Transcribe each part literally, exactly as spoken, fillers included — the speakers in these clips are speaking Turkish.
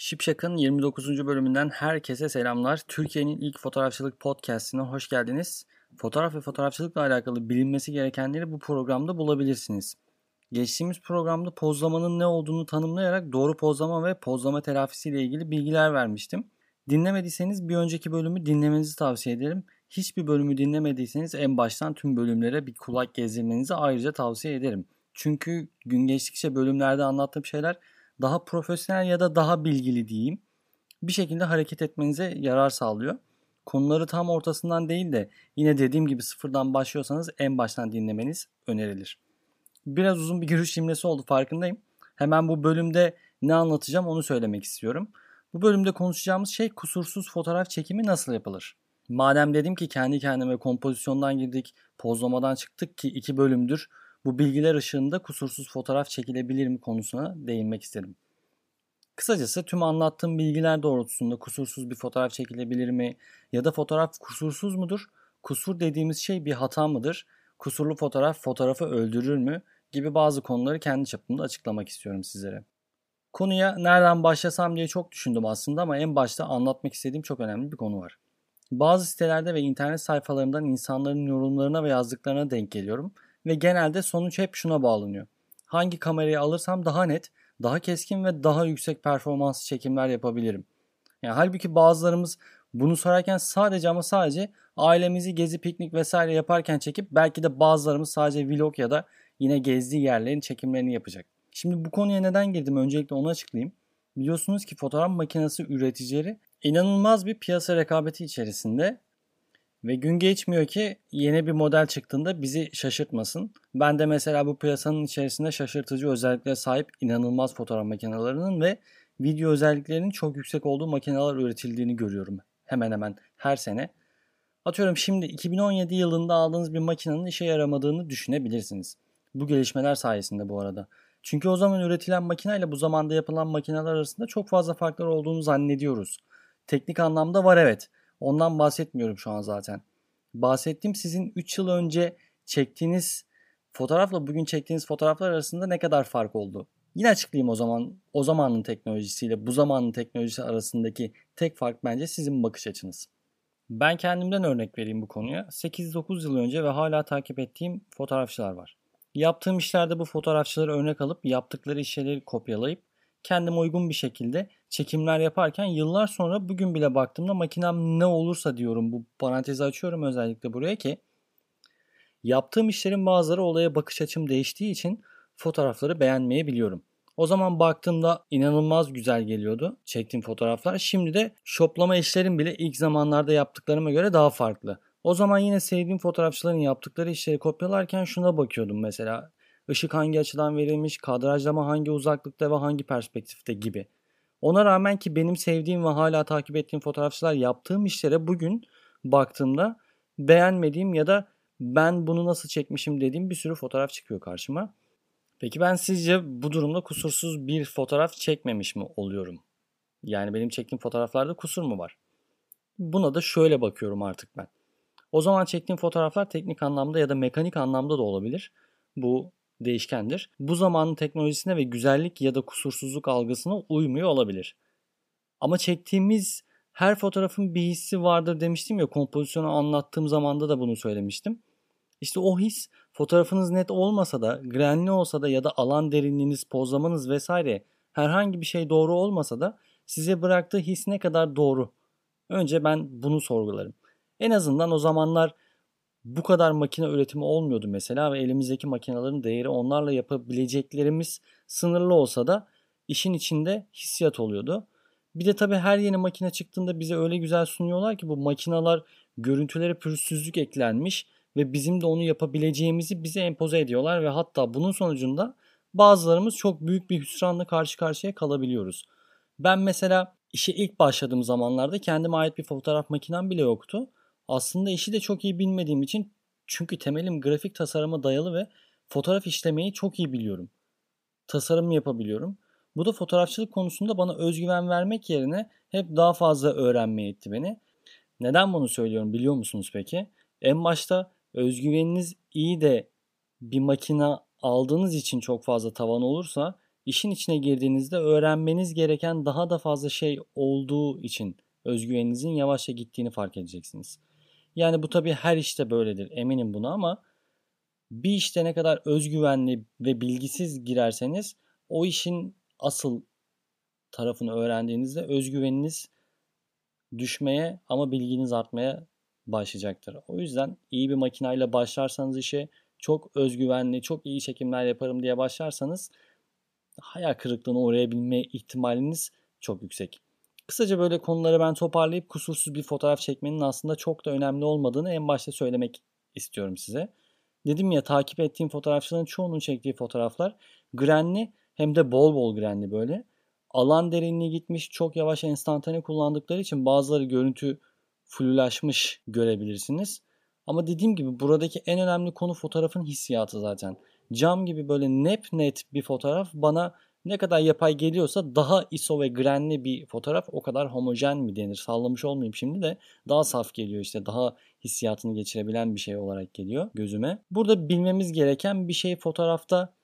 Şipşak'ın yirmi dokuzuncu bölümünden herkese selamlar. Türkiye'nin ilk fotoğrafçılık podcast'ine hoş geldiniz. Fotoğraf ve fotoğrafçılıkla alakalı bilinmesi gerekenleri bu programda bulabilirsiniz. Geçtiğimiz programda pozlamanın ne olduğunu tanımlayarak doğru pozlama ve pozlama telafisi ile ilgili bilgiler vermiştim. Dinlemediyseniz bir önceki bölümü dinlemenizi tavsiye ederim. Hiçbir bölümü dinlemediyseniz en baştan tüm bölümlere bir kulak gezdirmenizi ayrıca tavsiye ederim. Çünkü gün geçtikçe bölümlerde anlattığım şeyler daha profesyonel ya da daha bilgili diyeyim bir şekilde hareket etmenize yarar sağlıyor. Konuları tam ortasından değil de yine dediğim gibi sıfırdan başlıyorsanız en baştan dinlemeniz önerilir. Biraz uzun bir giriş cümlesi oldu farkındayım. Hemen bu bölümde ne anlatacağım onu söylemek istiyorum. Bu bölümde konuşacağımız şey kusursuz fotoğraf çekimi nasıl yapılır? Madem dedim ki kendi kendime kompozisyondan girdik, pozlamadan çıktık ki iki bölümdür. Bu bilgiler ışığında kusursuz fotoğraf çekilebilir mi konusuna değinmek istedim. Kısacası tüm anlattığım bilgiler doğrultusunda kusursuz bir fotoğraf çekilebilir mi? Ya da fotoğraf kusursuz mudur? Kusur dediğimiz şey bir hata mıdır? Kusurlu fotoğraf fotoğrafı öldürür mü? Gibi bazı konuları kendi çapımda açıklamak istiyorum sizlere. Konuya nereden başlasam diye çok düşündüm aslında ama en başta anlatmak istediğim çok önemli bir konu var. Bazı sitelerde ve internet sayfalarından insanların yorumlarına ve yazdıklarına denk geliyorum. Ve genelde sonuç hep şuna bağlanıyor. Hangi kamerayı alırsam daha net, daha keskin ve daha yüksek performanslı çekimler yapabilirim. Yani halbuki bazılarımız bunu sorarken sadece ama sadece ailemizi gezi, piknik vesaire yaparken çekip belki de bazılarımız sadece vlog ya da yine gezdiği yerlerin çekimlerini yapacak. Şimdi bu konuya neden girdim öncelikle onu açıklayayım. Biliyorsunuz ki fotoğraf makinesi üreticileri inanılmaz bir piyasa rekabeti içerisinde. Ve gün geçmiyor ki yeni bir model çıktığında bizi şaşırtmasın. Ben de mesela bu piyasanın içerisinde şaşırtıcı özelliklere sahip inanılmaz fotoğraf makinelerinin ve video özelliklerinin çok yüksek olduğu makineler üretildiğini görüyorum hemen hemen her sene. Atıyorum şimdi iki bin on yedi yılında aldığınız bir makinenin işe yaramadığını düşünebilirsiniz. Bu gelişmeler sayesinde bu arada. Çünkü o zaman üretilen makineyle bu zamanda yapılan makineler arasında çok fazla farklar olduğunu zannediyoruz. Teknik anlamda var evet. Ondan bahsetmiyorum şu an zaten. Bahsettiğim sizin üç yıl önce çektiğiniz fotoğrafla bugün çektiğiniz fotoğraflar arasında ne kadar fark oldu? Yine açıklayayım o zaman. O zamanın teknolojisiyle bu zamanın teknolojisi arasındaki tek fark bence sizin bakış açınız. Ben kendimden örnek vereyim bu konuya. sekiz dokuz yıl önce ve hala takip ettiğim fotoğrafçılar var. Yaptığım işlerde bu fotoğrafçıları örnek alıp yaptıkları işleri kopyalayıp kendime uygun bir şekilde çekimler yaparken yıllar sonra bugün bile baktığımda makinem ne olursa diyorum, bu parantezi açıyorum özellikle buraya ki yaptığım işlerin bazıları olaya bakış açım değiştiği için fotoğrafları beğenmeyebiliyorum. O zaman baktığımda inanılmaz güzel geliyordu çektiğim fotoğraflar. Şimdi de şoplama işlerim bile ilk zamanlarda yaptıklarıma göre daha farklı. O zaman yine sevdiğim fotoğrafçıların yaptıkları işleri kopyalarken şuna bakıyordum mesela. Işık hangi açıdan verilmiş, kadrajlama hangi uzaklıkta ve hangi perspektifte gibi. Ona rağmen ki benim sevdiğim ve hala takip ettiğim fotoğrafçılar yaptığım işlere bugün baktığımda beğenmediğim ya da ben bunu nasıl çekmişim dediğim bir sürü fotoğraf çıkıyor karşıma. Peki ben sizce bu durumda kusursuz bir fotoğraf çekmemiş mi oluyorum? Yani benim çektiğim fotoğraflarda kusur mu var? Buna da şöyle bakıyorum artık ben. O zaman çektiğim fotoğraflar teknik anlamda ya da mekanik anlamda da olabilir. Bu değişkendir. Bu zamanın teknolojisine ve güzellik ya da kusursuzluk algısına uymuyor olabilir. Ama çektiğimiz her fotoğrafın bir hissi vardır demiştim ya, kompozisyonu anlattığım zamanda da bunu söylemiştim. İşte o his fotoğrafınız net olmasa da, grenli olsa da ya da alan derinliğiniz, pozlamanız vesaire herhangi bir şey doğru olmasa da size bıraktığı his ne kadar doğru? Önce ben bunu sorgularım. En azından o zamanlar bu kadar makine üretimi olmuyordu mesela ve elimizdeki makinelerin değeri onlarla yapabileceklerimiz sınırlı olsa da işin içinde hissiyat oluyordu. Bir de tabii her yeni makine çıktığında bize öyle güzel sunuyorlar ki bu makineler görüntülere pürüzsüzlük eklenmiş ve bizim de onu yapabileceğimizi bize empoze ediyorlar ve hatta bunun sonucunda bazılarımız çok büyük bir hüsranla karşı karşıya kalabiliyoruz. Ben mesela işe ilk başladığım zamanlarda kendime ait bir fotoğraf makinem bile yoktu. Aslında işi de çok iyi bilmediğim için, çünkü temelim grafik tasarıma dayalı ve fotoğraf işlemeyi çok iyi biliyorum. Tasarım yapabiliyorum. Bu da fotoğrafçılık konusunda bana özgüven vermek yerine hep daha fazla öğrenmeye itti beni. Neden bunu söylüyorum biliyor musunuz peki? En başta özgüveniniz iyi de bir makine aldığınız için çok fazla tavan olursa İşin içine girdiğinizde öğrenmeniz gereken daha da fazla şey olduğu için özgüveninizin yavaşça gittiğini fark edeceksiniz. Yani bu tabii her işte böyledir, eminim buna, ama bir işte ne kadar özgüvenli ve bilgisiz girerseniz o işin asıl tarafını öğrendiğinizde özgüveniniz düşmeye ama bilginiz artmaya başlayacaktır. O yüzden iyi bir makinayla başlarsanız işe, çok özgüvenli, çok iyi çekimler yaparım diye başlarsanız hayal kırıklığına uğrayabilme ihtimaliniz çok yüksek. Kısaca böyle konuları ben toparlayıp kusursuz bir fotoğraf çekmenin aslında çok da önemli olmadığını en başta söylemek istiyorum size. Dedim ya, takip ettiğim fotoğrafçıların çoğunun çektiği fotoğraflar grenli, hem de bol bol grenli böyle. Alan derinliği gitmiş, çok yavaş enstantane kullandıkları için bazıları görüntü flulaşmış görebilirsiniz. Ama dediğim gibi buradaki en önemli konu fotoğrafın hissiyatı zaten. Cam gibi böyle nep net bir fotoğraf bana ne kadar yapay geliyorsa daha I S O ve grenli bir fotoğraf o kadar homojen mi denir? Sallamış olmayayım şimdi de, daha saf geliyor işte, daha hissiyatını geçirebilen bir şey olarak geliyor gözüme. Burada bilmemiz gereken bir şey, fotoğrafta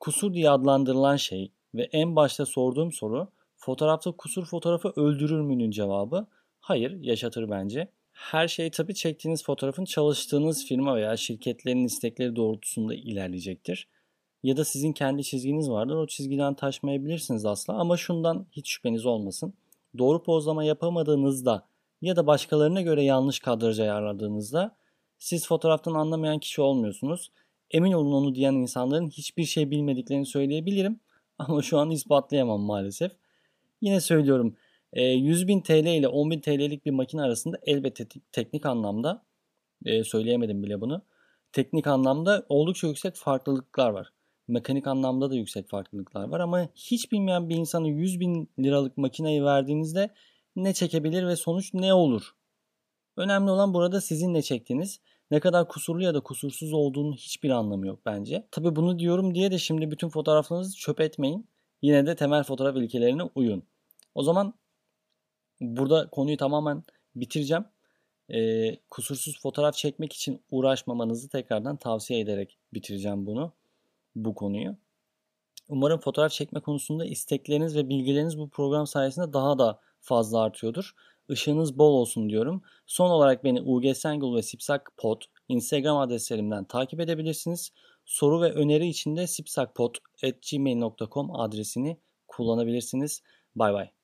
kusur diye adlandırılan şey ve en başta sorduğum soru, fotoğrafta kusur fotoğrafı öldürür mü'nün cevabı hayır, yaşatır bence. Her şey tabii çektiğiniz fotoğrafın çalıştığınız firma veya şirketlerin istekleri doğrultusunda ilerleyecektir. Ya da sizin kendi çizginiz vardır, o çizgiden taşmayabilirsiniz asla, ama şundan hiç şüpheniz olmasın. Doğru pozlama yapamadığınızda ya da başkalarına göre yanlış kadraj ayarladığınızda siz fotoğraftan anlamayan kişi olmuyorsunuz. Emin olun onu diyen insanların hiçbir şey bilmediklerini söyleyebilirim ama şu an ispatlayamam maalesef. Yine söylüyorum, yüz bin T L ile on bin T L'lik bir makine arasında elbette teknik anlamda, söyleyemedim bile bunu, teknik anlamda oldukça yüksek farklılıklar var. Mekanik anlamda da yüksek farklılıklar var ama hiç bilmeyen bir insana yüz bin liralık makineyi verdiğinizde ne çekebilir ve sonuç ne olur? Önemli olan burada sizin ne çektiğiniz. Ne kadar kusurlu ya da kusursuz olduğunun hiçbir anlamı yok bence. Tabii bunu diyorum diye de şimdi bütün fotoğraflarınızı çöp etmeyin. Yine de temel fotoğraf ilkelerine uyun. O zaman burada konuyu tamamen bitireceğim. Ee, kusursuz fotoğraf çekmek için uğraşmamanızı tekrardan tavsiye ederek bitireceğim bunu. Bu konuyu. Umarım fotoğraf çekme konusunda istekleriniz ve bilgileriniz bu program sayesinde daha da fazla artıyordur. Işığınız bol olsun diyorum. Son olarak beni U G Sengol ve sipsakpot Instagram adreslerimden takip edebilirsiniz. Soru ve öneri için de sipsakpot at gmail nokta com adresini kullanabilirsiniz. Bay bay.